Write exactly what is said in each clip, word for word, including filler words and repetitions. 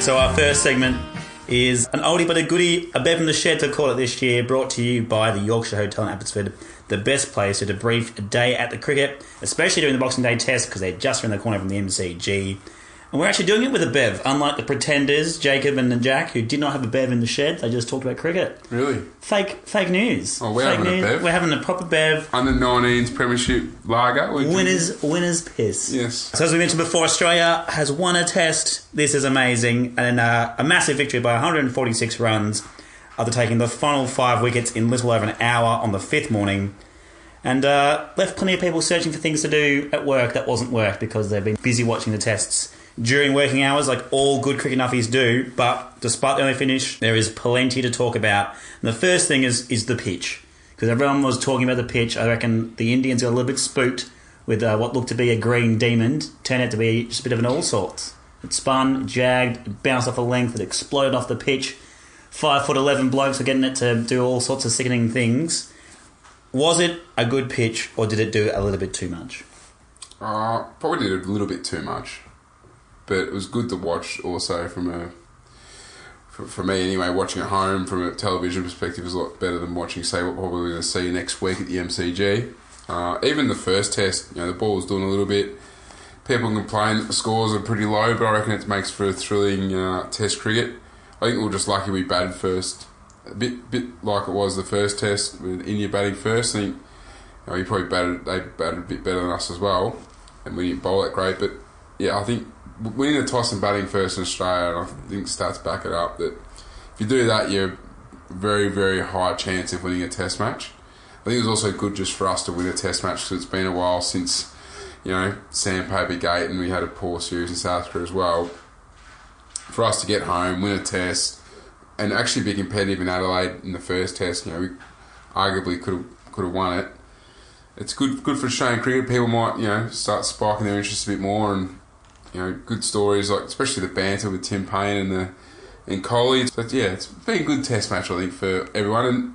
So our first segment is an oldie but a goodie, a bed from the shed to call it this year, brought to you by the Yorkshire Hotel in Abbotsford, the best place to debrief a day at the cricket, especially during the Boxing Day test because they're just around the corner from the M C G. And we're actually doing it with a bev, unlike the pretenders, Jacob and Jack, who did not have a bev in the shed. They just talked about cricket. Really? Fake fake news. Oh, we're fake having news. A bev. We're having a proper bev. Under nineteen's Premiership Lager. Winners, winners piss. Yes. So as we mentioned before, Australia has won a test. This is amazing. And uh, a massive victory by one hundred forty-six runs after taking the final five wickets in little over an hour on the fifth morning. And uh, left plenty of people searching for things to do at work that wasn't work because they've been busy watching the tests during working hours, like all good cricket nuffies do, but despite the only finish, there is plenty to talk about. And the first thing is is the pitch, because everyone was talking about the pitch. I reckon the Indians got a little bit spooked with uh, what looked to be a green demon, turned out to be just a bit of an all sorts. It spun, jagged, it bounced off a length, it exploded off the pitch. Five foot eleven blokes were getting it to do all sorts of sickening things. Was it a good pitch, or did it do a little bit too much? Uh, probably did a little bit too much. But it was good to watch also from a, for, for me anyway, watching at home from a television perspective is a lot better than watching, say, what probably we're going to see next week at the M C G. Uh, even the first test, you know, the ball was doing a little bit. People complain that the scores are pretty low, but I reckon it makes for a thrilling uh, test cricket. I think we were just lucky we batted first. A bit bit like it was the first test with India batting first. I think you know, you probably batted, they batted a bit better than us as well. And we didn't bowl that great, but yeah, I think we need to toss and batting first in Australia, and I think stats back it up that if you do that, you're very, very high chance of winning a test match. I think it was also good just for us to win a test match because it's been a while since, you know, Sandpaper Gate, and we had a poor series in South Africa as well. For us to get home, win a test, and actually be competitive in Adelaide in the first test, you know, we arguably could have could have won it. It's good good for Australian cricket. People might, you know, start spiking their interest a bit more, and you know, good stories, like especially the banter with Tim Payne and the and Kohli. But yeah, it's been a good test match, I think, for everyone. And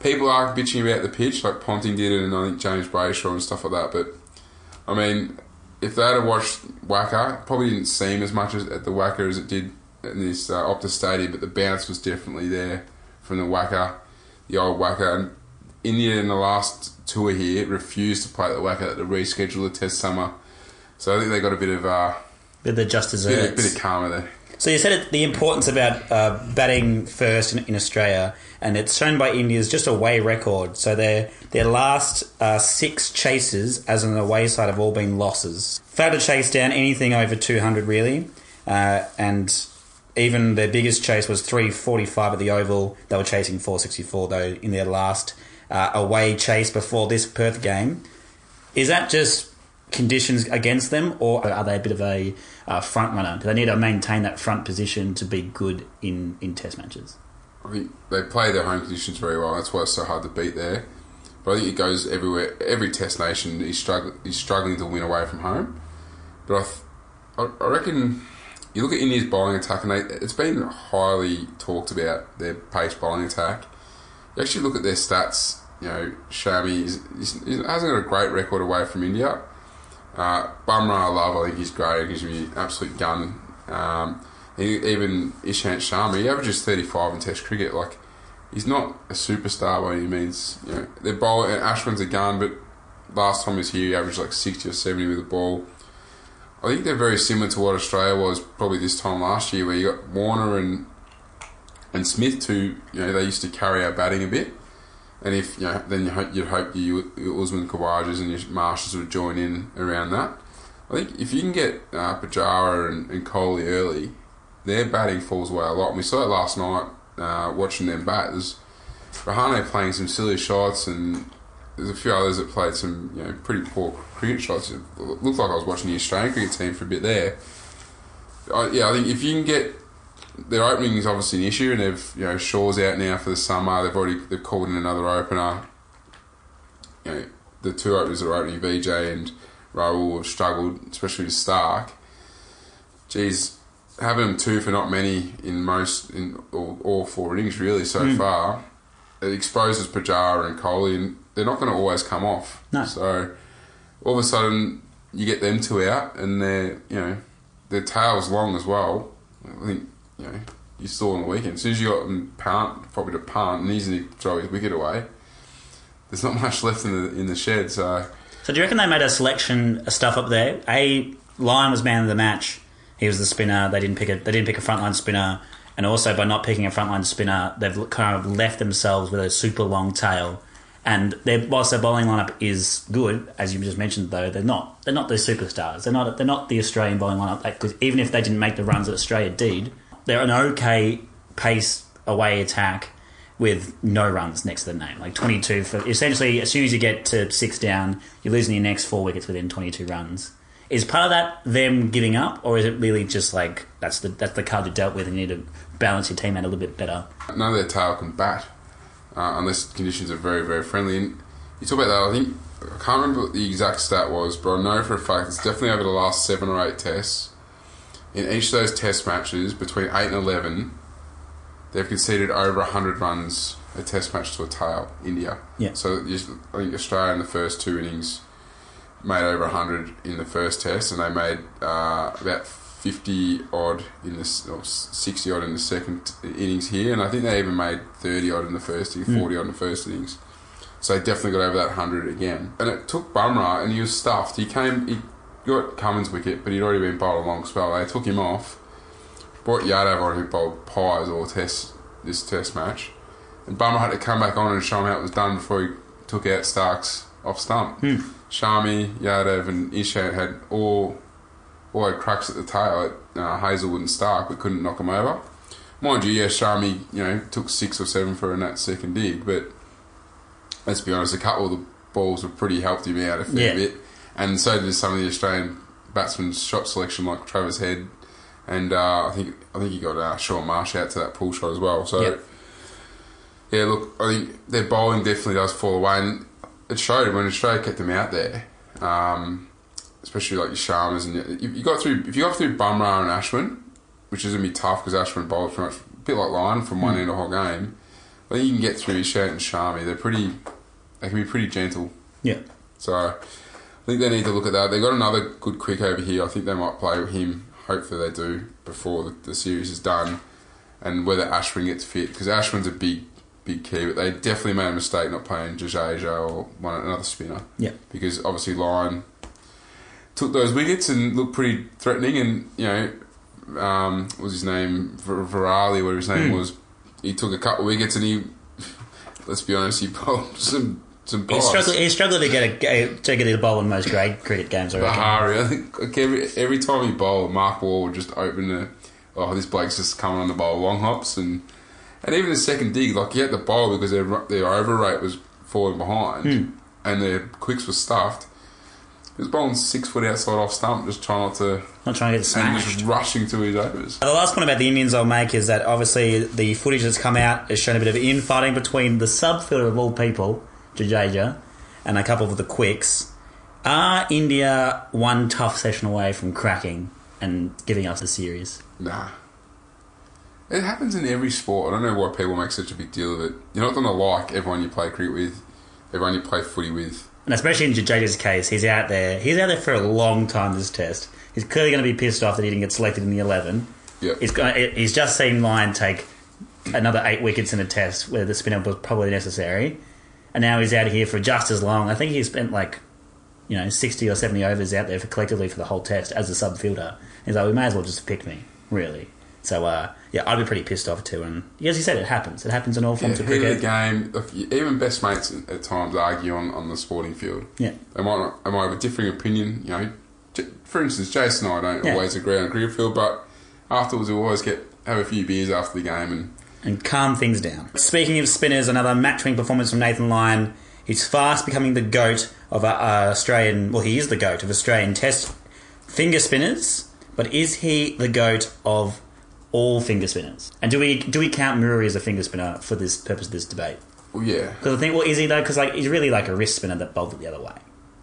people are bitching about the pitch, like Ponting did it, and I think James Brayshaw and stuff like that. But I mean, if they had watched Wacker, it probably didn't seem as much as at the Wacker as it did in this uh, Optus Stadium. But the bounce was definitely there from the Wacker, the old Wacker. And India in the last tour here refused to play at the Wacker, to reschedule the test summer. So I think they got a bit of uh, bit of just desserts. Bit, bit of karma there. So you said it, the importance about uh, batting first in, in Australia, and it's shown by India's just away record. So their their last uh, six chases as an away side have all been losses. Failed to chase down anything over two hundred really, uh, and even their biggest chase was three forty-five at the Oval. They were chasing four sixty-four though in their last uh, away chase before this Perth game. Is that just conditions against them, or are they a bit of a uh, front runner? Do they need to maintain that front position to be good in, in test matches? I think they play their home conditions very well. That's why it's so hard to beat there. But I think it goes everywhere. Every test nation is, strugg- is struggling to win away from home. But I, th- I reckon you look at India's bowling attack, and they, it's been highly talked about, their pace bowling attack. You actually look at their stats. You know, Shami is, is, is, hasn't got a great record away from India. Uh, Bumrah I love, I think he's great, he gives me an absolute gun. Um, he, even Ishant Sharma, he averages thirty-five in test cricket, like, he's not a superstar by any means, you know, their bowler, and Ashwin's a gun, but last time he was here, he averaged like sixty or seventy with the ball. I think they're very similar to what Australia was probably this time last year, where you got Warner and and Smith, who, you know, they used to carry our batting a bit. And if, you know, then you hope, you'd hope your, your Usman Khawajas and your Marshes would join in around that. I think if you can get uh, Pujara and, and Kohli early, their batting falls away a lot. And we saw it last night uh, watching them bat. There's Rahane playing some silly shots, and there's a few others that played some, you know, pretty poor cricket shots. It looked like I was watching the Australian cricket team for a bit there. I, yeah, I think if you can get... Their opening is obviously an issue, and they've, you know, Shaw's out now for the summer. They've already they've called in another opener. You know, the two openers that are opening, Vijay and Rahul, have struggled, especially with Stark. Geez, having them two for not many in most in all, all four innings really so mm. far, it exposes Pujara and Kohli, and they're not going to always come off. No. So all of a sudden you get them two out, and they're, you know, their tail's long as well. I think, you know, you saw on the weekend, as soon as you got him punt, probably to punt, and he's going to throw his wicket away, there's not much left in the in the shed, so... So do you reckon they made a selection of stuff up there? A, Lyon was man of the match. He was the spinner. They didn't pick a, they didn't pick a frontline spinner. And also, by not picking a frontline spinner, they've kind of left themselves with a super long tail. And their, whilst their bowling lineup is good, as you just mentioned, though, they're not they're not the superstars. They're not they're not the Australian bowling lineup. Because even if they didn't make the runs that Australia did, they're an okay pace away attack with no runs next to the name, like twenty-two. For essentially, as soon as you get to six down, you're losing your next four wickets within twenty-two runs. Is part of that them giving up, or is it really just like that's the that's the card you dealt with, and you need to balance your team out a little bit better? None of their tail can bat, uh, unless conditions are very, very friendly. And you talk about that. I think I can't remember what the exact stat was, but I know for a fact it's definitely over the last seven or eight tests. In each of those test matches, between eight and eleven, they've conceded over a hundred runs a test match to a tail. India, yeah. So just, I think Australia in the first two innings made over one hundred in the first test, and they made uh, about fifty-odd in the... or sixty-odd in the second innings here, and I think they even made thirty-odd in the first innings, forty-odd in the first innings. So they definitely got over that one hundred again. And it took Bumrah, and he was stuffed. He came... He got Cummins' wicket, but he'd already been bowled a long spell. They took him off, brought Jadeja on, who bowled pies all test, this test match, and Bumrah had to come back on and show him how it was done before he took out Stark's off stump. Hmm. Shami, Yadev and Ishan had all all had cracks at the tail at uh, Hazelwood and Stark, but couldn't knock them over. Mind you, yeah, Shami, you know, took six or seven for in that second dig, but let's be honest, a couple of the balls were pretty helped him out a fair yeah. bit, and so did some of the Australian batsmen's shot selection, like Travis Head, and uh, I think I think he got uh, Shaw Marsh out to that pull shot as well. So yep. yeah, look, I think their bowling definitely does fall away. And it showed when Australia kept them out there, um, especially like your Sharmas and you, you got through. If you got through Bumrah and Ashwin, which is going to be tough because Ashwin bowled pretty much a bit like Lyon from one mm. end of the whole game, I think you can get through Ishan and Shami. They're pretty. They can be pretty gentle. Yeah. So I think they need to look at that. They got another good quick over here. I think they might play with him. Hopefully they do before the, the series is done, and whether Ashwin gets fit, because Ashwin's a big. Big key, but they definitely made a mistake not playing Jadeja or one another spinner. Yeah, because obviously Lyon took those wickets and looked pretty threatening. And you know, um, what was his name, Vihari, whatever his name mm. was. He took a couple of wickets and he, let's be honest, he bowled some some. He struggled. He struggled to get a to get a bowl in most grade cricket games. I Vihari, I think like every every time he bowled, Mark Wall would just open the. Oh, this bloke's just coming on the bowl long hops and. And even the second dig, like, you had to bowl because their their over rate was falling behind mm. and their quicks were stuffed. He was bowling six foot outside off stump, just trying not to... Not trying to get smashed. And just rushing to his overs. The last point about the Indians I'll make is that, obviously, the footage that's come out has shown a bit of infighting between the sub-fielder of all people, Jadeja, and a couple of the quicks. Are India one tough session away from cracking and giving us a series? Nah. It happens in every sport. I don't know why people make such a big deal of it. You're not going to like everyone you play cricket with, everyone you play footy with. And especially in Jadeja's case, he's out there. He's out there for a long time this test. He's clearly going to be pissed off that he didn't get selected in the eleven. Yep. He's, going to, he's just seen Lyon take another eight wickets in a test where the spin-up was probably necessary. And now he's out here for just as long. I think he spent like, you know, sixty or seventy overs out there for collectively for the whole test as a sub-fielder. He's like, we may as well just pick me, really. So, uh, yeah, I'd be pretty pissed off too. And as you said, it happens. It happens in all forms yeah, of cricket. Even the game, even best mates at times argue on, on the sporting field. Yeah. They might, not, they might have a differing opinion. You know, for instance, Jason and I don't yeah. always agree on the cricket field, but afterwards we always get have a few beers after the game and... And calm things down. Speaking of spinners, another match-winning performance from Nathan Lyon. He's fast becoming the GOAT of uh, Australian... Well, he is the GOAT of Australian test finger spinners, but is he the GOAT of... all finger spinners? And do we do we count Murray as a finger spinner for this purpose of this debate? Well, yeah. Because I think, well, is he though? Because like he's really like a wrist spinner that bowled it the other way.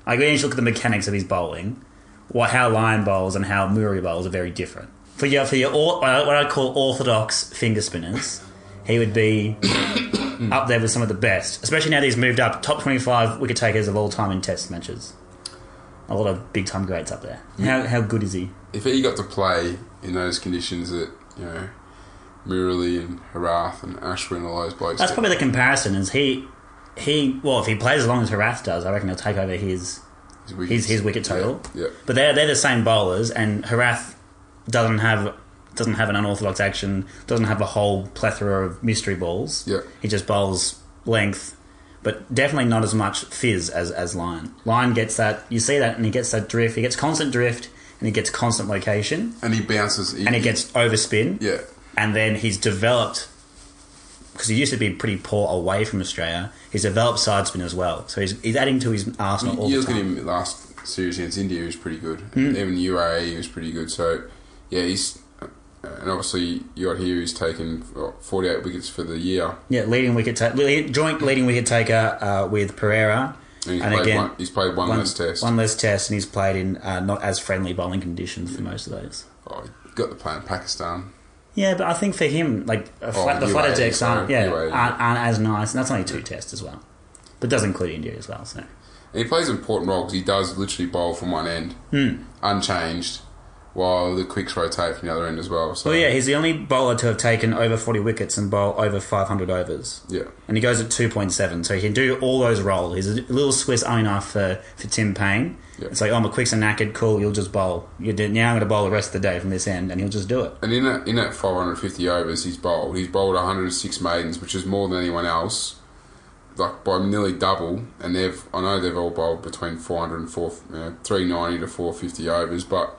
Like when you look at the mechanics of his bowling, what how Lyon bowls and how Murray bowls are very different. For your for your what I call orthodox finger spinners, he would be up there with some of the best. Especially now that he's moved up top twenty-five wicket takers of all time in Test matches. A lot of big time greats up there. How how good is he? If he got to play in those conditions that you know, Murali and Herath and Ashwin, all those blokes. That's probably the comparison. Is he, he well, if he plays as long as Herath does, I reckon he'll take over his his wickets, his, his wicket total. Yeah, yeah. But they're they're the same bowlers, and Herath doesn't have doesn't have an unorthodox action, doesn't have a whole plethora of mystery balls. Yeah, he just bowls length, but definitely not as much fizz as as Lyon. Lyon gets that, you see that, and he gets that drift. He gets constant drift, and he gets constant location, and he bounces, he, and he gets overspin. Yeah. And then he's developed, because he used to be pretty poor away from Australia, he's developed side spin as well. So he's he's adding to his arsenal all the time. He was getting last series against India, he was pretty good. Mm. Even U A E, he was pretty good. So, yeah, he's... And obviously, you got here, he's taken forty-eight wickets for the year. Yeah, leading wicket ta- joint leading wicket taker uh, with Pereira. And, he's, and played again, one, he's played one, one less test. One less test, and he's played in uh, not as friendly bowling conditions yeah. for most of those. Oh, got the play in Pakistan. Yeah, but I think for him, like a flat, oh, the flatter decks aren't, yeah, aren't, aren't as nice, and that's only two yeah. tests as well. But it does include India as well. So and he plays an important role because he does literally bowl from one end, mm. unchanged, while the quicks rotate from the other end as well. So well, yeah, he's the only bowler to have taken over forty wickets and bowl over five hundred overs. Yeah, and he goes at two point seven, so he can do all those roles. He's a little Swiss army knife for, for Tim Payne. Yeah. It's like, oh, my quicks are knackered, cool, you'll just bowl. You did, now I'm going to bowl the rest of the day from this end, and he'll just do it. And in that, in that five hundred fifty overs, he's bowled. He's bowled one hundred six maidens, which is more than anyone else, like by nearly double. And they've, I know they've all bowled between four hundred and four, you know, three ninety to four fifty overs, but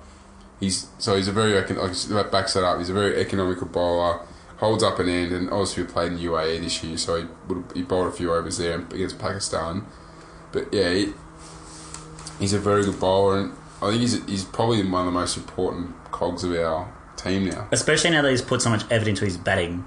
he's, so he's a very, like, backs that up, he's a very economical bowler, holds up an end, and obviously we played in U A E this year, so he, he bowled a few overs there against Pakistan. But yeah, he, he's a very good bowler, and I think he's he's probably one of the most important cogs of our team now. Especially now that he's put so much effort into his batting.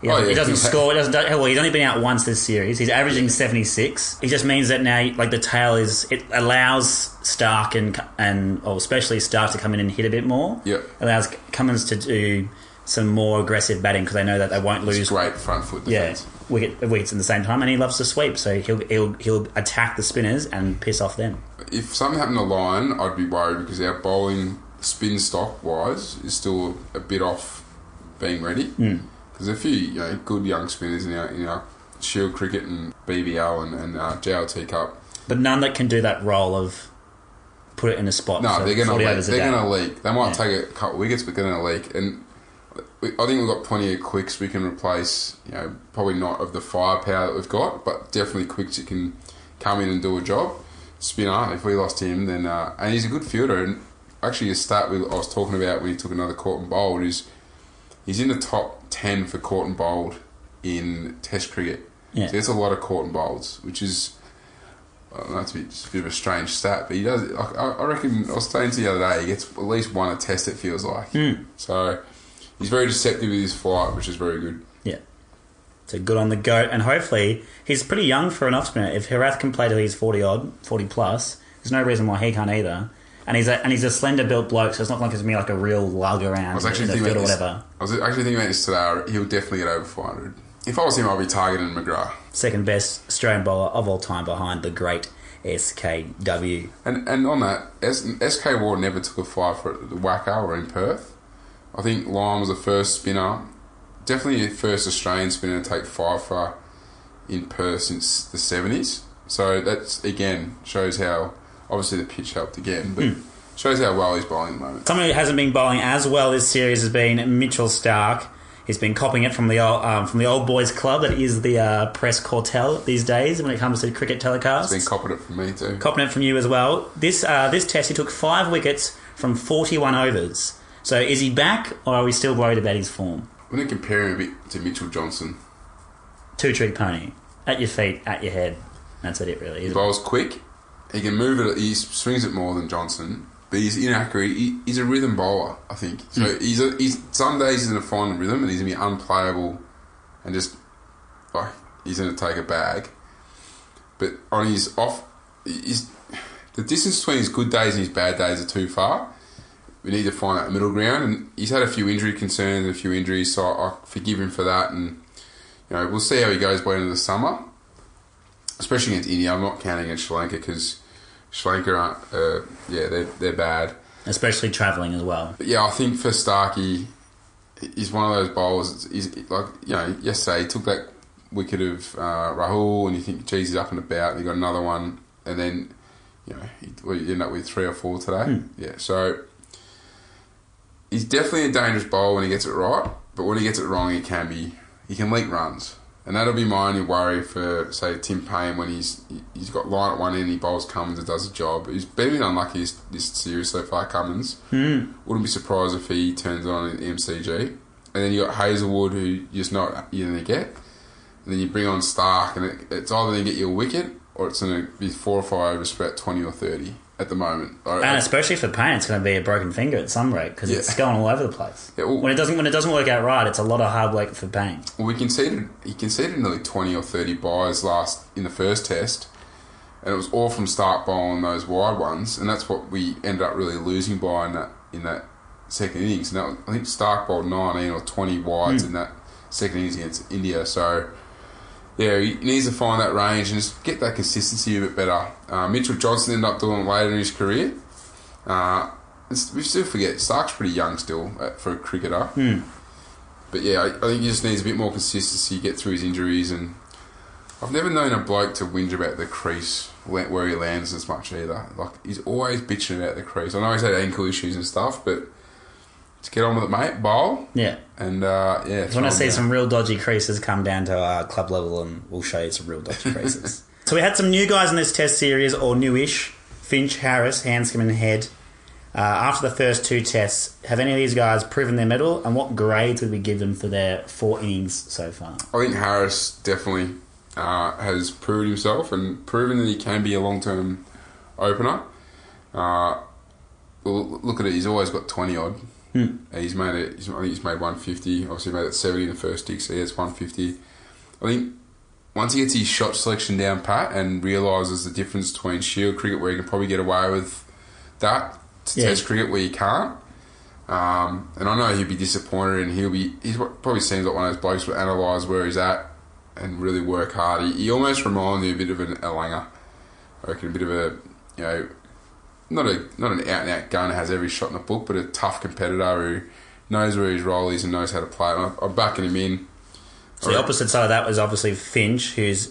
He doesn't, oh, yeah. he doesn't score. He doesn't. Well, he's only been out once this series. He's averaging yeah. seventy-six. It just means that now, like, the tail is, it allows Stark and and or especially Stark to come in and hit a bit more. Yeah, allows Cummins to do some more aggressive batting because they know that they won't it's lose. Great front foot defense. Yeah. Wicket, wickets at the same time, and he loves to sweep, so he'll he'll he'll attack the spinners and piss off them. If something happened to Lyon, I'd be worried because our bowling spin stock wise is still a bit off being ready. Mm. There's a few, you know, good young spinners in our, in our Shield cricket and B B L and, and uh, J L T Cup, but none that can do that role of put it in a spot. No, so they're going to leak. They're going to leak. They might yeah. take a couple wickets, but they're going to leak. And I think we've got plenty of quicks we can replace, you know, probably not of the firepower that we've got, but definitely quicks that can come in and do a job. Spinner, if we lost him, then... Uh, and he's a good fielder. And actually, a stat we, I was talking about when he took another caught and bowled is he's in the top ten for caught and bowled in Test cricket. Yeah. So there's a lot of caught and bowls, which is... I don't know, it's a, bit, it's a bit of a strange stat, but he does... I, I reckon, I was saying to the other day, he gets at least one a Test, it feels like. Mm. So... he's very deceptive with his flight, which is very good. Yeah. So good on the GOAT. And hopefully, he's pretty young for an off-spinner. If Herath can play till he's forty-odd, forty-plus, there's no reason why he can't either. And he's a, and he's a slender-built bloke, so it's not like it's going to be like a real lug around. I was actually thinking about this, I was actually thinking about this today. He'll definitely get over five hundred. If I was him, I'd be targeting McGrath. Second best Australian bowler of all time behind the great S K W. And and on that, S K Ward never took a fly for the Wacker or in Perth. I think Lyon was the first spinner, definitely the first Australian spinner to take five for in Perth since the seventies. So that's, again, shows how, obviously the pitch helped again, but mm. shows how well he's bowling at the moment. Someone who hasn't been bowling as well this series has been Mitchell Starc. He's been copying it from the old, um, from the old boys club that is the uh, press cartel these days when it comes to cricket telecasts. He's been copying it from me too. Copying it from you as well. This uh, this test, he took five wickets from forty-one overs. So is he back, or are we still worried about his form? I'm going to compare him a bit to Mitchell Johnson. Two-trick pony. At your feet, at your head. That's it really. He bowls quick. He can move it. He swings it more than Johnson. But he's inaccurate. He, he's a rhythm bowler, I think. So mm. he's, a, he's some days he's in a fine rhythm, and he's going to be unplayable and just... like he's going to take a bag. But on his off... His, the distance between his good days and his bad days are too far. We need to find that middle ground, and he's had a few injury concerns and a few injuries, so I forgive him for that. And you know, we'll see how he goes by the end of the summer, especially against India. I'm not counting against Sri Lanka because Sri Lanka aren't, uh, yeah, they're, they're bad, especially travelling as well. But yeah, I think for Starkey, he's one of those bowlers. He's like, you know, yesterday he took that wicket of uh, Rahul, and you think, geez, he's up and about, and he got another one, and then, you know, he, well, you end up with three or four today. Mm. Yeah, so he's definitely a dangerous bowler when he gets it right, but when he gets it wrong, he can be, he can leak runs, and that'll be my only worry for, say, Tim Payne when he's he's got line at one end, he bowls Cummins and does a job. He's been a bit unlucky this, this series so far, Cummins. Mm. Wouldn't be surprised if he turns on in M C G, and then you got Hazelwood, who you're just not you're going to get. And then you bring on Stark, and it, it's either going to get you a wicket or it's going to be four or five overs for about twenty or thirty at the moment. I, and I, especially for Payne, it's going to be a broken finger at some rate because yeah. it's going all over the place. Yeah, well, when it doesn't when it doesn't work out right, it's a lot of hard work for Payne. Well, we conceded he conceded nearly twenty or thirty byes last in the first test, and it was all from Stark bowling those wide ones, and that's what we ended up really losing by in that, in that second innings. And that was, I think Stark bowled nineteen or twenty wides mm. in that second innings against India, so... Yeah, he needs to find that range and just get that consistency a bit better. Uh, Mitchell Johnson ended up doing it later in his career. Uh, we still forget, Stark's pretty young still uh, for a cricketer. Mm. But yeah, I, I think he just needs a bit more consistency, get through his injuries. And I've never known a bloke to whinge about the crease where he lands as much either. Like, he's always bitching about the crease. I know he's had ankle issues and stuff, but... Let's get on with it, mate. Bowl. Yeah. And, uh, yeah. If you want to see down. some real dodgy creases, come down to our club level and we'll show you some real dodgy creases. So we had some new guys in this test series, or newish. Finch, Harris, Handscomb and Head. Uh, after the first two tests, have any of these guys proven their mettle? And what grades would we give them for their four innings so far? I think Harris definitely uh, has proved himself and proven that he can be a long-term opener. Uh, well, look at it. He's always got twenty-odd. Hmm. He's made it. I think he's made one fifty. Obviously, made it seventy in the first six. So he has one fifty. I think once he gets his shot selection down pat and realises the difference between Shield cricket, where he can probably get away with that, to yeah. Test cricket where you can't. Um, and I know he'll be disappointed, and he'll be. He probably seems like one of those blokes who analyse where he's at and really work hard. He, he almost reminds me a bit of an Langer. I reckon a bit of a you know. Not a not an out and out gunner, has every shot in the book, but a tough competitor who knows where his role is and knows how to play. And I'm backing him in. So the opposite side of that was obviously Finch, who's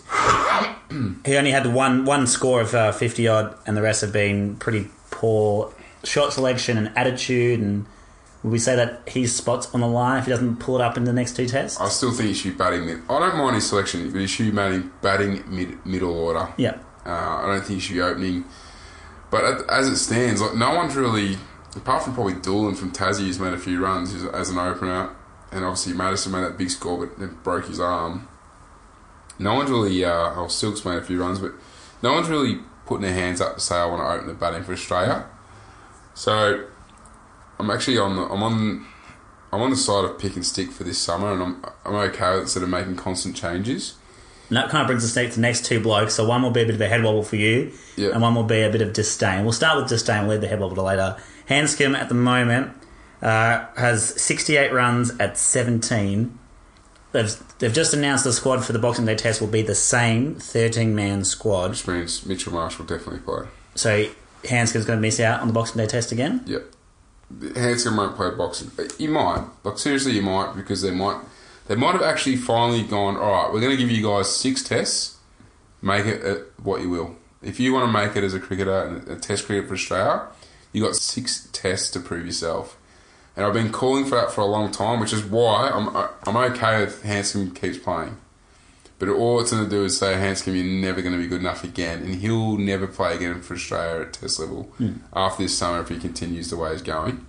he only had one one score of uh, fifty odd, and the rest have been pretty poor shot selection and attitude. And would we say that his spot's on the line if he doesn't pull it up in the next two tests? I still think he should be batting mid. I don't mind his selection, but he should be batting batting mid middle order. Yeah, uh, I don't think he should be opening. But as it stands, like no one's really, apart from probably Doolan from Tassie, who's made a few runs as an opener, and obviously Madison made that big score but then broke his arm. No one's really, uh, oh, Silk's made a few runs, but no one's really putting their hands up to say I want to open the batting for Australia. So I'm actually on the, I'm on, I'm on the side of pick and stick for this summer, and I'm I'm okay with it instead of making constant changes. And that kind of brings us to the next two blokes. So one will be a bit of a head wobble for you, yep. and one will be a bit of disdain. We'll start with disdain. We'll leave the head wobble to later. Handscomb at the moment uh, has sixty-eight runs at seventeen. They've they've just announced the squad for the Boxing Day Test will be the same thirteen-man squad. Which means Mitchell Marsh will definitely play. So Hanscomb's going to miss out on the Boxing Day Test again? Yep. Handscomb won't play boxing. You might. Like, seriously, you might, because they might... They might have actually finally gone, all right, we're going to give you guys six tests. Make it uh, what you will. If you want to make it as a cricketer and a test cricketer for Australia, you got six tests to prove yourself. And I've been calling for that for a long time, which is why I'm I'm okay with Handscomb keeps playing. But all it's going to do is say, Handscomb, you're never going to be good enough again. And he'll never play again for Australia at test level mm. after this summer if he continues the way he's going.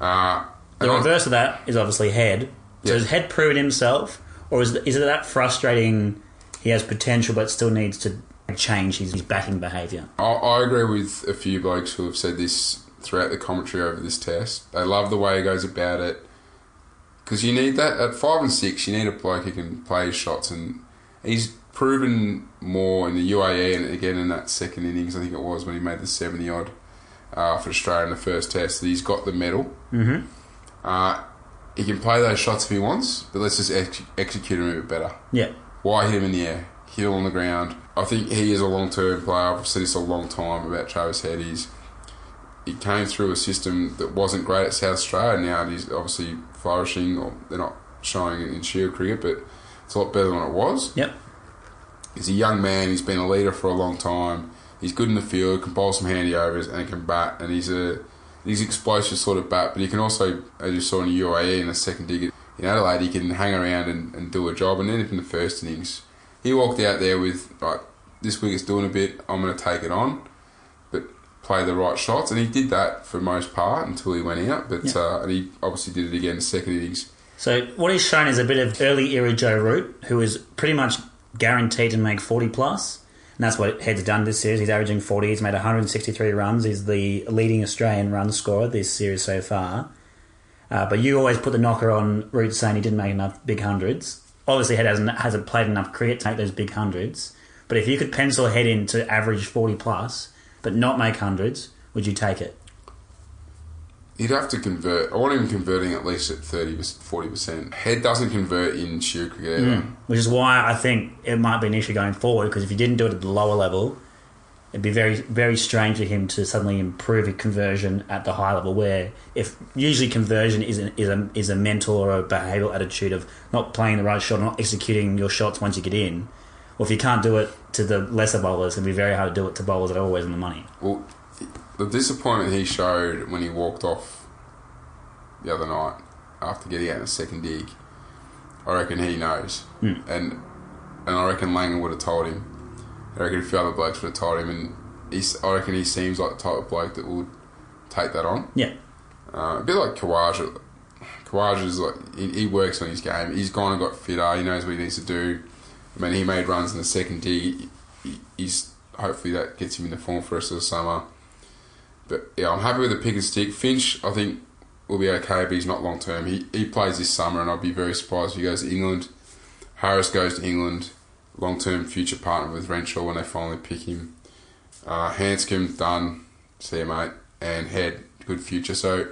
Uh, the reverse I, of that is obviously Head. So has Head proven himself, or is is it that frustrating he has potential but still needs to change his, his batting behaviour? I, I agree with a few blokes who have said this throughout the commentary over this test. They love the way he goes about it, because you need that. At five and six, you need a bloke who can play his shots, and he's proven more in the U A E and again in that second innings, I think it was, when he made the seventy-odd uh, for Australia in the first test, that he's got the medal. Mm-hmm. Uh, He can play those shots if he wants, but let's just ex- execute him a bit better. Yeah. Why hit him in the air? Hit him on the ground. I think he is a long-term player. I've said this a long time about Travis Head. He's, he came through a system that wasn't great at South Australia. Now he's obviously flourishing, or they're not showing it in Shield cricket, but it's a lot better than it was. Yep. He's a young man. He's been a leader for a long time. He's good in the field, can bowl some handy overs, and can bat. And he's a he's explosive sort of bat, but he can also, as you saw in the U A E in the second dig in Adelaide, he can hang around and, and do a job. And then in the first innings, he walked out there with, like, this wicket's doing a bit, I'm going to take it on, but play the right shots. And he did that for the most part until he went out. But yeah. uh, and he obviously did it again in the second innings. So what he's shown is a bit of early era Joe Root, who is pretty much guaranteed to make forty plus. And that's what Head's done this series. He's averaging forty. He's made one hundred sixty-three runs. He's the leading Australian run scorer this series so far. Uh, but you always put the knocker on Root saying he didn't make enough big hundreds. Obviously, Head hasn't, hasn't played enough cricket to make those big hundreds. But if you could pencil Head in to average forty plus, but not make hundreds, would you take it? He'd have to convert. I want him converting at least at thirty, forty percent. Head doesn't convert in Shield cricket either. Mm, which is why I think it might be an issue going forward, because if he didn't do it at the lower level, it'd be very, very strange for him to suddenly improve a conversion at the high level, where if usually conversion is, an, is, a, is a mental or a behavioural attitude of not playing the right shot, not executing your shots once you get in. Well, if you can't do it to the lesser bowlers, it's going to be very hard to do it to bowlers that are always on the money. Well, the disappointment he showed when he walked off the other night after getting out in a second dig, I reckon he knows. Mm. And and I reckon Langer would have told him. I reckon a few other blokes would have told him. And he's, I reckon he seems like the type of bloke that would take that on. Yeah. Uh, a bit like Khawaja. Khawaja's like, he, he works on his game. He's gone and got fitter. He knows what he needs to do. I mean, he made runs in the second dig. He, he's, hopefully that gets him in the form for the rest of the summer. But yeah, I'm happy with the pick and stick. Finch, I think, will be okay, but he's not long term. He he plays this summer, and I'd be very surprised if he goes to England. Harris goes to England, long term future partner with Renshaw when they finally pick him. Uh, Handscomb, done, see you mate, and Head, good future. So,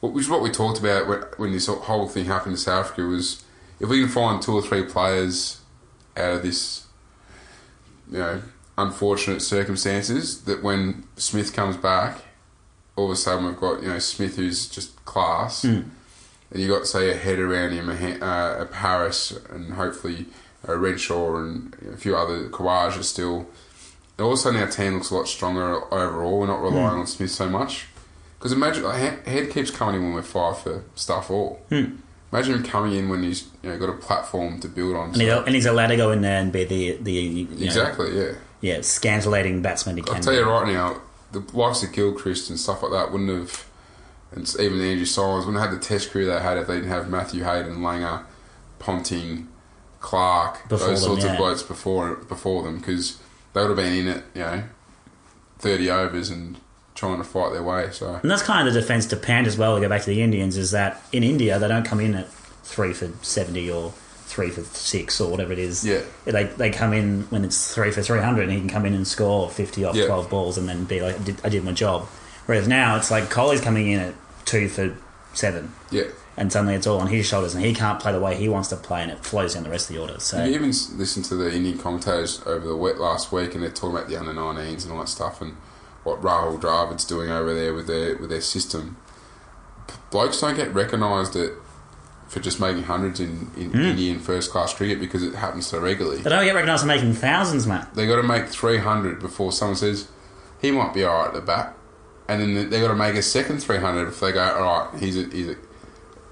which is what we talked about when, when this whole thing happened in South Africa, was if we can find two or three players out of this, you know, unfortunate circumstances, that when Smith comes back, all of a sudden we've got, you know, Smith who's just class, mm. and you've got, say, a Head around him, a, uh, a Harris, and hopefully a Renshaw and a few other, Khawaja still. And all of a sudden our team looks a lot stronger overall. We're not relying mm. on Smith so much. Because imagine, like, Head keeps coming in when we're five for stuff all. Mm. Imagine him coming in when he's, you know, got a platform to build on. And, so. and he's allowed to go in there and be the... the you know, exactly, yeah. Yeah, scintillating batsman he can. I'll tell you right now, the likes of Gilchrist and stuff like that wouldn't have, and even Andrew Simons, wouldn't have had the test career they had if they didn't have Matthew Hayden, Langer, Ponting, Clark, before those them, sorts yeah. of blokes before before them, because they would have been in it, you know, thirty overs and trying to fight their way. So and that's kind of the defence to Pant as well, to go back to the Indians, is that in India they don't come in at three for seventy or three for six or whatever it is. Yeah. They they come in when it's three for three hundred, and he can come in and score fifty off yeah. twelve balls and then be like, I did, I did my job. Whereas now it's like Kohli's coming in at two for seven. Yeah. And suddenly it's all on his shoulders and he can't play the way he wants to play, and it flows down the rest of the order. So you even listen to the Indian commentators over the wet last week, and they're talking about the under nineteens and all that stuff, and what Rahul Dravid's doing over there with their with their system. Blokes don't get recognised at for just making hundreds in, in mm. Indian first-class cricket, because it happens so regularly. They don't get recognised for making thousands, mate. They got to make three hundred before someone says, he might be all right at the bat. And then they got to make a second three hundred if they go, all right, he's a... He's a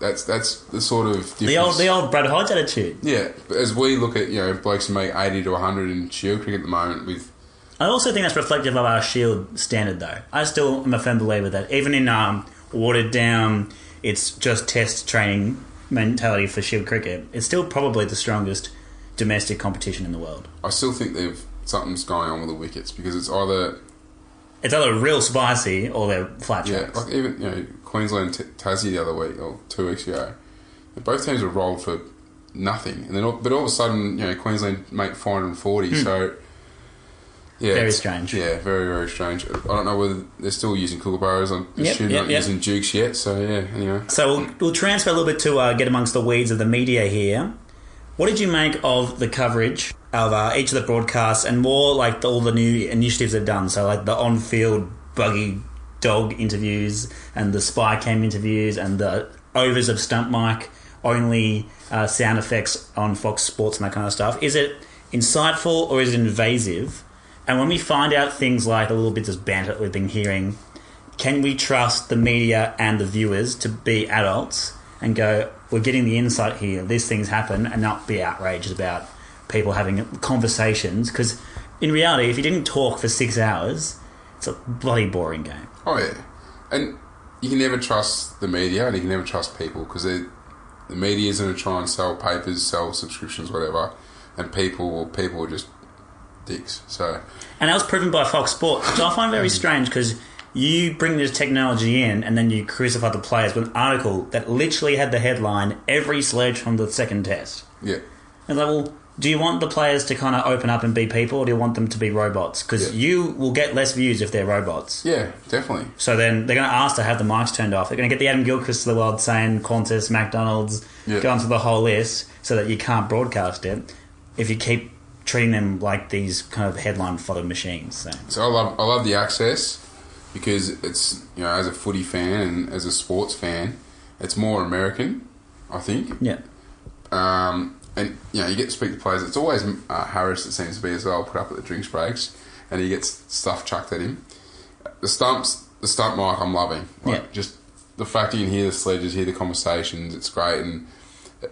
that's, that's the sort of difference. The old, the old Brad Hodge attitude. Yeah, but as we look at, you know, blokes who make eighty to one hundred in Shield cricket at the moment with... I also think that's reflective of our Shield standard, though. I still am a firm believer that even in um, watered-down, it's just test training... mentality for Shield cricket, it's still probably the strongest domestic competition in the world. I still think they've something's going on with the wickets, because it's either it's either real spicy or they're flat tracks. Yeah, like even, you know, Queensland and Tassie the other week or two weeks ago, both teams were rolled for nothing, and then all, but all of a sudden, you know, Queensland make four hundred forty. Mm. So yeah, very strange. Yeah, very very strange. I don't know whether they're still using kookaburras. I'm yep, assuming yep, not yep. using Dukes yet. So yeah, anyway. So we'll, we'll transfer a little bit to uh, get amongst the weeds of the media here. What did you make of the coverage of uh, each of the broadcasts, and more like the, all the new initiatives they've done? So like the on-field buggy dog interviews and the spy cam interviews and the overs of stump mic, only uh, sound effects on Fox Sports and that kind of stuff. Is it insightful or is it invasive? And when we find out things like the little bits of banter that we've been hearing, can we trust the media and the viewers to be adults and go, we're getting the insight here, these things happen, and not be outraged about people having conversations? Because in reality, if you didn't talk for six hours, it's a bloody boring game. Oh, yeah. And you can never trust the media and you can never trust people, because the media is going to try and sell papers, sell subscriptions, whatever, and people people are just dicks. So, and that was proven by Fox Sports, which I find very strange, because you bring this technology in and then you crucify the players with an article that literally had the headline, every sledge from the second test. Yeah. And like, well, do you want the players to kind of open up and be people, or do you want them to be robots? Because yeah. you will get less views if they're robots. Yeah, definitely. So then they're going to ask to have the mics turned off. They're going to get the Adam Gilchrist of the world saying Qantas, McDonald's, yeah. going through the whole list so that you can't broadcast it if you keep treating them like these kind of headline fodder machines. So, so I love I love the access, because it's, you know, as a footy fan and as a sports fan, it's more American, I think. Yeah. Um, and you know, you get to speak to players. It's always uh, Harris, it seems to be as well, put up at the drinks breaks, and he gets stuff chucked at him. The stumps, the stump mic, I'm loving. Like, yeah. Just the fact you can hear the sledges, hear the conversations, it's great, and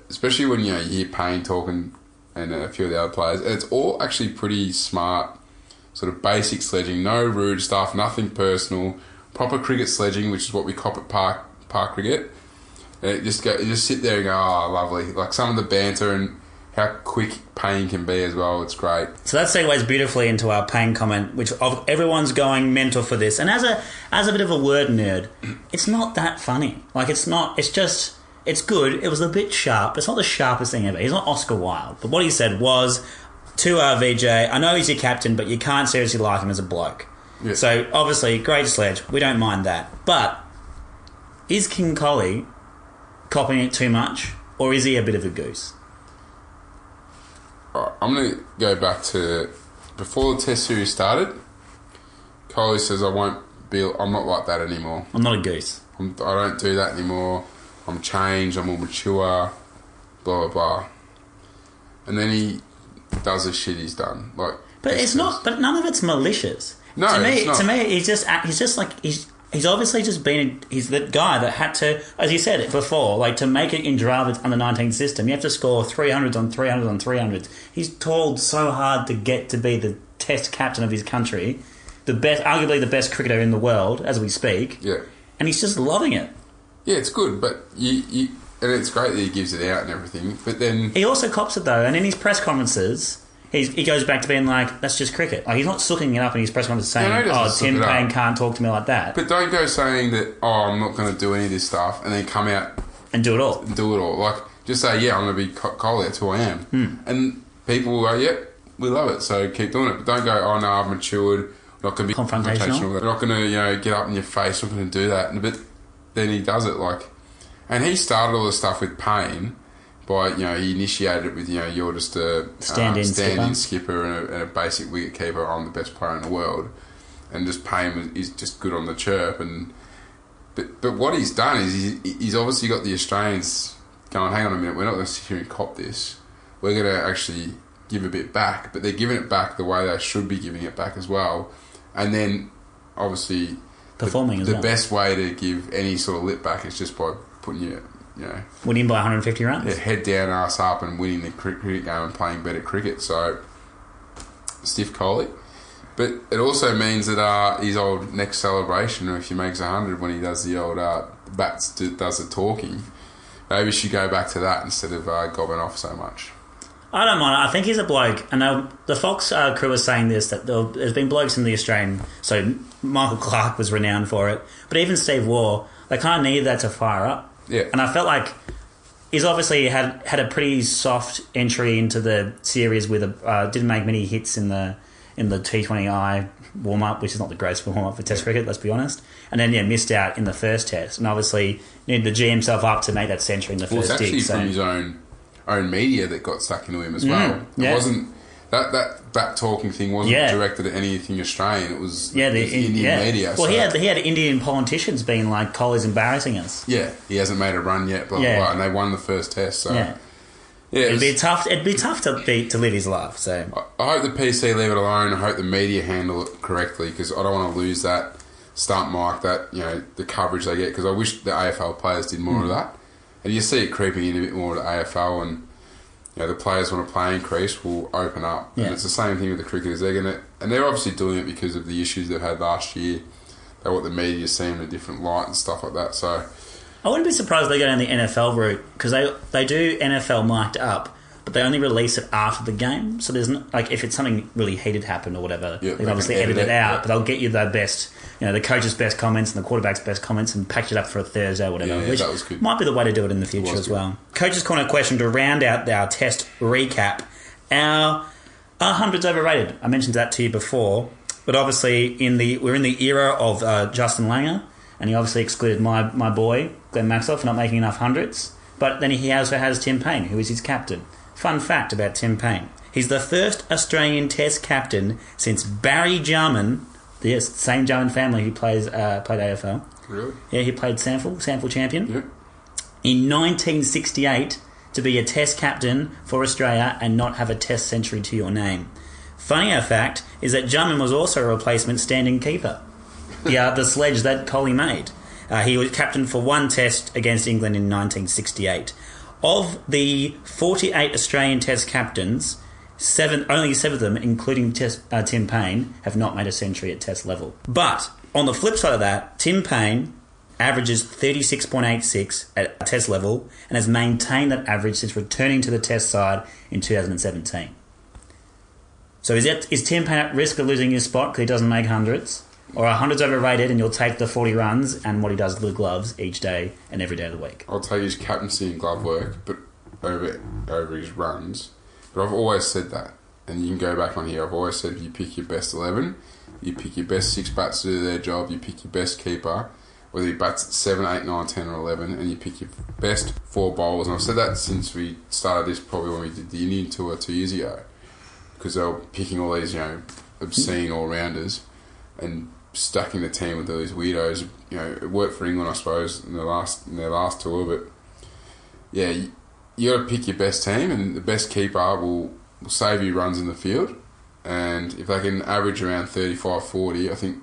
especially when you know you hear Payne talking and a few of the other players. It's all actually pretty smart, sort of basic sledging, no rude stuff, nothing personal, proper cricket sledging, which is what we cop at park park cricket. And it just go, you just sit there and go, oh, lovely. Like some of the banter and how quick Payne can be as well, it's great. So that segues beautifully into our Payne comment, which of, everyone's going mental for this. And as a as a bit of a word nerd, it's not that funny. Like it's not, it's just... It's good. It was a bit sharp. It's not the sharpest thing ever. He's not Oscar Wilde. But what he said was, to R V J, I know he's your captain, but you can't seriously like him as a bloke. Yeah. So, obviously, great sledge. We don't mind that. But is King Kohli copying it too much, or is he a bit of a goose? All right, I'm going to go back to before the Test series started. Kohli says, I won't be... I'm not like that anymore. I'm not a goose. I'm, I don't do that anymore. I'm changed, I'm more mature, blah, blah, blah. And then he does the shit he's done. Like, But it's not... But none of it's malicious. No, to me, it's not. To me, he's just, he's just like... He's he's obviously just been... He's the guy that had to... As you said it before, like, to make it in Dravid's under nineteen system, you have to score three hundreds on three hundreds on three hundreds. He's toiled so hard to get to be the Test captain of his country, the best, arguably the best cricketer in the world, as we speak. Yeah. And he's just loving it. Yeah, it's good, but you, you and it's great that he gives it out and everything. But then he also cops it though, and in his press conferences, he's, he goes back to being like, "That's just cricket." Like he's not sooking it up in his press conferences saying, no, "Oh, Tim Payne can't talk to me like that." But don't go saying that. Oh, I'm not going to do any of this stuff, and then come out and do it all. And do it all. Like just say, "Yeah, I'm going to be Kohli. That's who I am." Hmm. And people will go, "Yep, yeah, we love it. So keep doing it." But don't go, "Oh no, I've matured. I'm not going to be confrontational. confrontational. I'm not going to, you know, get up in your face. I'm not going to do that." And but. Then he does it like, and he started all the stuff with Payne by, you know, he initiated it with, you know, you're just a stand-in um, stand skipper, skipper and, a, and a basic wicketkeeper. I'm the best player in the world, and just Payne is just good on the chirp. And but but what he's done is he, he's obviously got the Australians going, hang on a minute, we're not going to sit here and cop this. We're going to actually give a bit back, but they're giving it back the way they should be giving it back as well. And then obviously. Performing the, as the well. Best way to give any sort of lip back is just by putting your, you know, winning by one hundred fifty runs, yeah, head down, ass up, and winning the cricket game and playing better cricket. So stiff Kohli, but it also means that uh, his old next celebration, if he makes one hundred, when he does the old uh, bats does the talking, maybe we should go back to that instead of uh, gobbing off so much. I don't mind. I think he's a bloke. And the Fox uh, crew was saying this, that there's been blokes in the Australian... So Michael Clarke was renowned for it. But even Steve Waugh, they kind of needed that to fire up. Yeah. And I felt like he's obviously had, had a pretty soft entry into the series with... A, uh, didn't make many hits in the in the T twenty I warm-up, which is not the greatest warm-up for Test cricket, let's be honest. And then, yeah, missed out in the first Test. And obviously needed to G himself up to make that century in the well, first dig. Well, it's actually dig, from so. his own... own media that got stuck into him as well. Mm, yeah. It wasn't that that that talking thing wasn't yeah. directed at anything Australian. It was yeah, the, the Indian in, yeah. media. Well, so. he, had, he had Indian politicians being like, Kohli's embarrassing us. Yeah, he hasn't made a run yet, but yeah. blah, and they won the first test. So yeah, yeah it it'd was, be tough. It'd be tough to be, to live his life. So I, I hope the P C leave it alone. I hope the media handle it correctly, because I don't want to lose that stunt mic, that, you know, the coverage they get, because I wish the A F L players did more mm. of that. And you see it creeping in a bit more to A F L, and you know, the players want to play in crease will open up. Yeah. And it's the same thing with the cricketers. They're gonna, and they're obviously doing it because of the issues they've had last year. They want the media seen in a different light and stuff like that. So I wouldn't be surprised if they go down the N F L route, because they they do N F L mic'd up, but they only release it after the game. So there's no, like, if it's something really heated happened or whatever, yeah, they obviously edit it, it out. Yeah. But they'll get you their best, you know, the coach's best comments and the quarterback's best comments, and package it up for a Thursday or whatever. Yeah, yeah, which that was good. Might be the way to do it in the future as good. well. Coach's corner question to round out our test recap: Our are hundreds overrated? I mentioned that to you before, but obviously in the we're in the era of uh, Justin Langer, and he obviously excluded my my boy Glenn Maxwell for not making enough hundreds. But then he also has Tim Payne, who is his captain. Fun fact about Tim Payne. He's the first Australian Test captain since Barry Jarman, the same Jarman family who plays uh, played A F L. Really? Yeah, he played Sample, Sample champion. Yep. In nineteen sixty-eight to be a Test captain for Australia and not have a Test century to your name. Funnier fact is that Jarman was also a replacement standing keeper. The, uh, the sledge that Kohli made. Uh, he was captain for one Test against England in nineteen sixty-eight. Of the forty-eight Australian Test captains, seven only seven of them, including Test, uh, Tim Payne, have not made a century at Test level. But on the flip side of that, Tim Payne averages thirty-six point eight six at Test level and has maintained that average since returning to the Test side in two thousand seventeen. So is, that, is Tim Payne at risk of losing his spot because he doesn't make hundreds? Or are hundreds overrated and you'll take the forty runs and what he does with the gloves each day and every day of the week? I'll take his captaincy and glove work but over over his runs. But I've always said that. And you can go back on here. I've always said you pick your best eleven, you pick your best six bats to do their job, you pick your best keeper, whether he bats at seven, eight, nine, ten or eleven, and you pick your best four bowlers. And I've said that since we started this, probably when we did the Indian tour two years ago, because they were picking all these, you know, obscene all-rounders and stacking the team with all these weirdos. You know, it worked for England, I suppose, in the last in their last tour. But yeah, you, you got to pick your best team, and the best keeper will, will save you runs in the field. And if they can average around thirty-five, forty, I think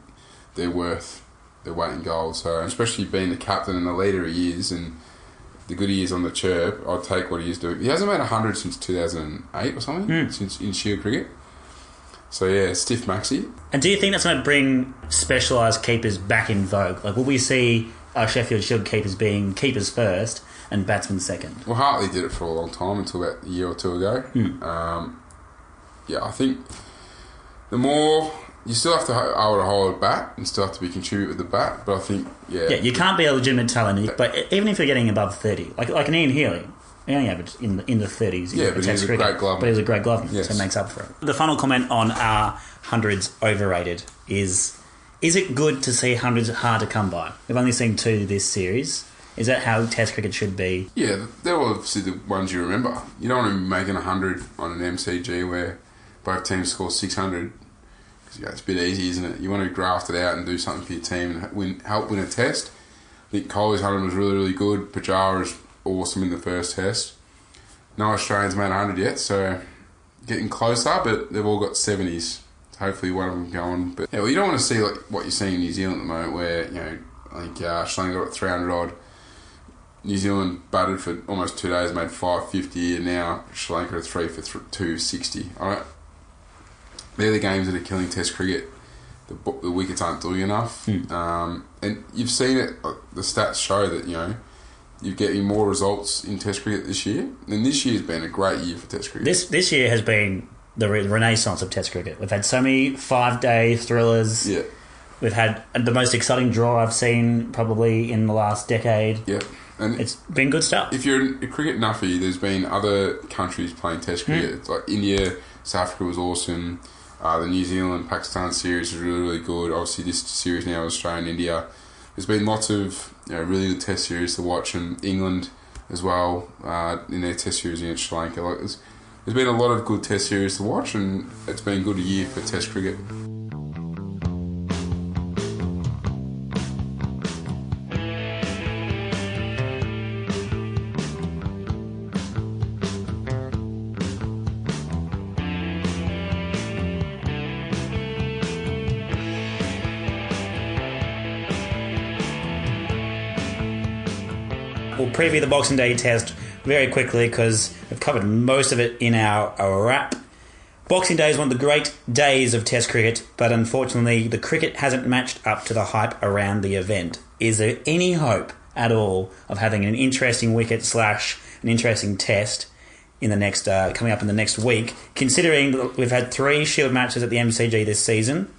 they're worth their weight in gold. So, especially being the captain and the leader he is, and the good he is on the chirp, I'll take what he is doing. He hasn't made a hundred since two thousand eight or something mm. since in Shield cricket. So yeah, stiff maxi. And do you think that's going to bring specialised keepers back in vogue? Like, will we see our Sheffield Shield keepers being keepers first and batsmen second? Well, Hartley did it for a long time until about a year or two ago. Mm. Um, yeah, I think the more... You still have to be able to hold a bat and still have to be contribute with the bat, but I think, yeah... Yeah, you can't be a legitimate talent, but even if you're getting above thirty, like like an Ian Healy... He only averaged in the, in the thirties. Yeah, but he's a great glove. But he's a great glove, yes. So it makes up for it. The final comment on are hundreds overrated is, is it good to see hundreds hard to come by? We've only seen two this series. Is that how Test cricket should be? Yeah, they're obviously the ones you remember. You don't want to be making one hundred on an M C G where both teams score six hundred. Because, you know, it's a bit easy, isn't it? You want to graft it out and do something for your team and win, help win a Test. I think Kohli's one hundred was really, really good. Pujara's awesome in the first Test. No Australians made one hundred yet, so getting closer, but they've all got seventies. Hopefully one of them going. But yeah, well, you don't want to see like what you're seeing in New Zealand at the moment, where, you know, I think uh, Schlang got three hundred odd. New Zealand batted for almost two days, made five fifty, and now Sri Lanka three for th- two sixty. All right, they're the games that are killing Test cricket. The, the wickets aren't doing enough, mm. um, and you've seen it. The stats show that, you know, you're getting more results in Test cricket this year. And this year's been a great year for Test cricket. This this year has been the re- renaissance of Test cricket. We've had so many five-day thrillers. Yeah. We've had the most exciting draw I've seen probably in the last decade. Yeah. And it's been good stuff. If you're a cricket nuffy, there's been other countries playing Test cricket. Mm. It's like India, South Africa was awesome. Uh, the New Zealand-Pakistan series is really, really good. Obviously, this series now is Australia and India. There's been lots of, you know, really good Test series to watch, and England as well, uh, in their Test series against Sri Lanka. Like, there's there's been a lot of good test series to watch, and it's been a good year for test cricket. We'll preview the Boxing Day test very quickly because we've covered most of it in our, our wrap. Boxing Day is one of the great days of Test cricket, but unfortunately the cricket hasn't matched up to the hype around the event. Is there any hope at all of having an interesting wicket slash an interesting test in the next uh, coming up in the next week, considering that we've had three Shield matches at the M C G this season?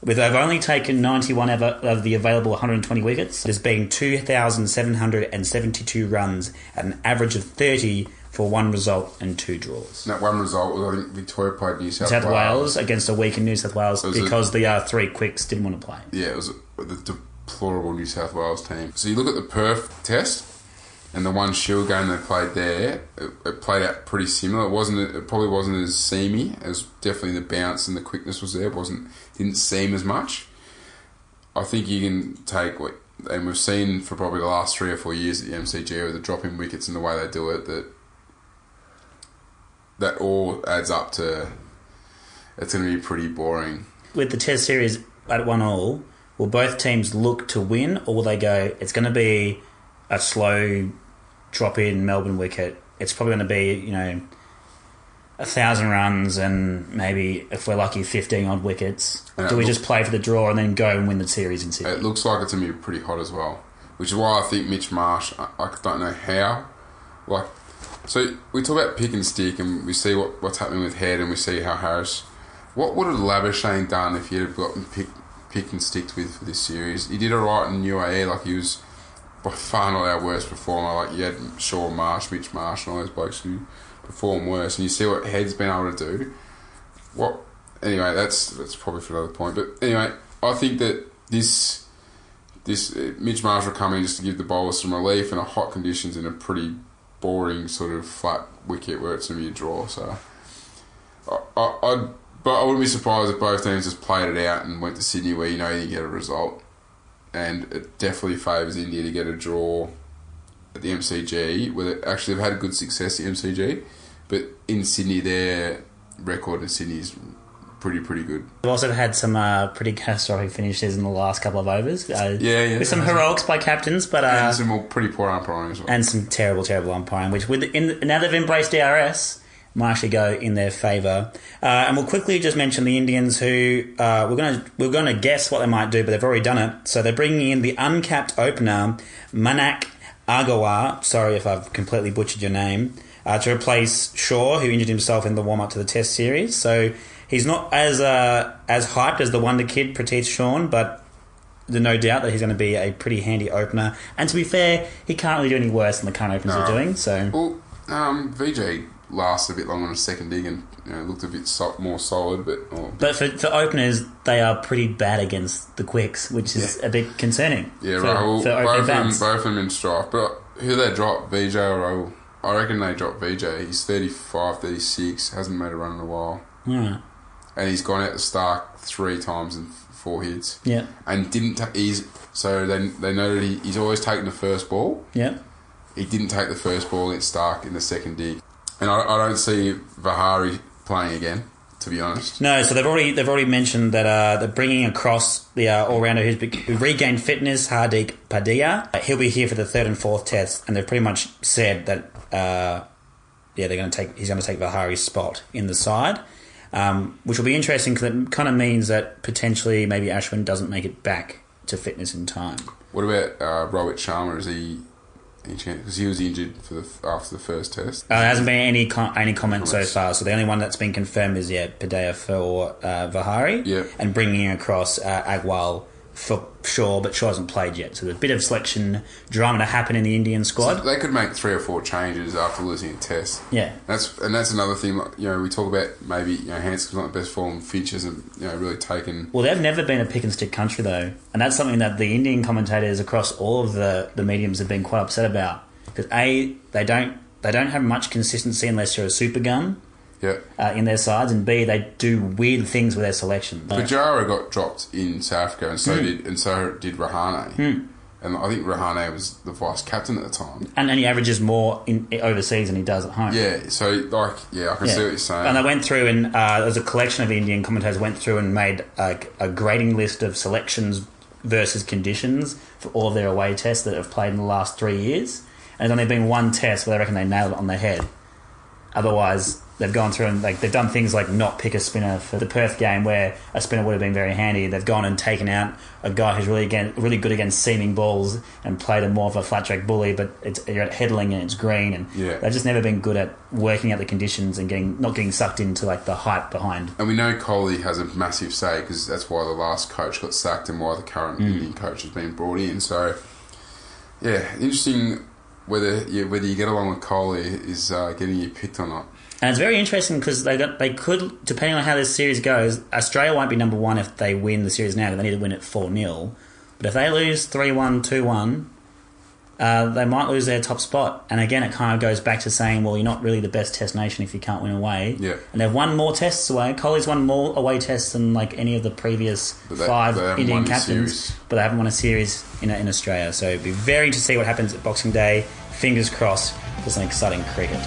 With I've only taken ninety-one of the available one hundred twenty wickets, there's been two thousand seven hundred seventy-two runs at an average of thirty for one result and two draws. That one result was, I think, Victoria played New South, South Wales. Wales against a weak in New South Wales because a, the uh, three quicks didn't want to play. Yeah, it was the deplorable New South Wales team. So you look at the Perth test and the one Shield game they played there, it, it played out pretty similar. It wasn't. It probably wasn't as seamy. It was definitely the bounce and the quickness was there. It wasn't. Didn't seem as much. I think you can take what, and we've seen for probably the last three or four years at the M C G with the drop in wickets and the way they do it, that that all adds up to. It's going to be pretty boring. With the Test series at one all, will both teams look to win, or will they go? It's going to be a slow drop-in Melbourne wicket. It's probably going to be, you know, a thousand runs and maybe, if we're lucky, fifteen-odd wickets. And do we looks, just play for the draw and then go and win the series in Sydney? It looks like it's going to be pretty hot as well, which is why I think Mitch Marsh, I, I don't know how. Like, so we talk about pick and stick and we see what, what's happening with Head and we see how Harris... What would have Labuschagne done if he had gotten pick, pick and sticked with for this series? He did all right in U A E, like he was... by far not our worst performer. Like you had Shaw, Marsh, Mitch Marsh and all those blokes who perform worse, and you see what Head's been able to do. What anyway, that's that's probably for another point. But anyway, I think that this this Mitch Marsh will come in just to give the bowlers some relief in a hot conditions in a pretty boring sort of flat wicket where it's going to be a draw. So I, I I'd, but I wouldn't be surprised if both teams just played it out and went to Sydney where you know you get a result. And it definitely favours India to get a draw at the M C G, where they actually have had good success at the M C G, but in Sydney their record in Sydney is pretty pretty good. They've also had some uh, pretty catastrophic finishes in the last couple of overs. Uh, yeah, yeah, with some heroics by captains, but uh, and some more pretty poor umpiring as well, and some terrible terrible umpiring. Which with in, now they've embraced D R S, might actually go in their favour. Uh, and we'll quickly just mention the Indians, who uh, we're going to we're going to guess what they might do, but they've already done it. So they're bringing in the uncapped opener Manak Agarwal. Sorry if I've completely butchered your name. Uh, to replace Shaw, who injured himself in the warm up to the Test series. So he's not as uh, as hyped as the wonder kid Prateesh Shawn, but there's no doubt that he's going to be a pretty handy opener. And to be fair, he can't really do any worse than the current openers no. are doing. So well, um, V J. Last a bit longer on a second dig and you know, looked a bit so- more solid. But oh. but for, for openers, they are pretty bad against the quicks, which is yeah. a bit concerning. Yeah, for, Rahul, for both, of them, both of them in strife. But who they dropped, V J or Rahul? I reckon they dropped V J. He's thirty-five, thirty-six, hasn't made a run in a while. Yeah. And he's gone out to Stark three times in four hits. Yeah. And didn't... Ta- he's So they, they noted he, he's always taken the first ball. Yeah. He didn't take the first ball against Stark in the second dig. And I, I don't see Vihari playing again, to be honest. No, so they've already they've already mentioned that uh, they're bringing across the uh, all-rounder who's be- who regained fitness, Hardik Padia. Uh, he'll be here for the third and fourth tests, and they've pretty much said that uh, yeah, they're going to take he's going to take Vihari's spot in the side, um, which will be interesting because it kind of means that potentially maybe Ashwin doesn't make it back to fitness in time. What about uh, Rohit Sharma? Is he? Because he was injured for the, after the first test. Uh, there hasn't been any com- any comment so far. So the only one that's been confirmed is yeah, Padia for uh, Vihari, yeah. and bringing across uh, Agarwal for Shaw, but Shaw hasn't played yet. So there's a bit of selection drama to happen in the Indian squad. So they could make three or four changes after losing a test. Yeah, that's and that's another thing. Like, you know, we talk about maybe you know Handscomb's not the best form. Finch hasn't you know really taken. Well, they've never been a pick and stick country though, and that's something that the Indian commentators across all of the, the mediums have been quite upset about because a they don't they don't have much consistency unless you're a super gun, yeah. uh, in their sides, and B, they do weird things with their selections. Pujara got dropped in South Africa, and so mm. did and so did Rahane. Mm. And I think Rahane was the vice captain at the time. And, and he averages more in overseas than he does at home. Yeah, so like, yeah, I can yeah. see what you're saying. And they went through, and uh, there was a collection of Indian commentators went through and made a, a grading list of selections versus conditions for all of their away tests that have played in the last three years. And there's only been one test where they reckon they nailed it on their head. Otherwise, they've gone through and like they've done things like not pick a spinner for the Perth game where a spinner would have been very handy. They've gone and taken out a guy who's really again, really good against seaming balls and played a more of a flat track bully, but it's, you're at headling and it's green. And yeah. they've just never been good at working out the conditions and getting not getting sucked into like the hype behind. And we know Kohli has a massive say because that's why the last coach got sacked and why the current mm. Indian coach has been brought in. So, yeah, interesting whether yeah, whether you get along with Kohli is uh, getting you picked or not. And it's very interesting because they got, they could, depending on how this series goes, Australia won't be number one if they win the series now, because they need to win it four nil. But if they lose three one, two one, uh, they might lose their top spot. And again, it kind of goes back to saying, well, you're not really the best test nation if you can't win away. Yeah. And they've won more tests away. Kohli's won more away tests than like any of the previous they, five they Indian captains. But they haven't won a series in, in Australia. So it'd be very interesting to see what happens at Boxing Day. Fingers crossed for some exciting cricket.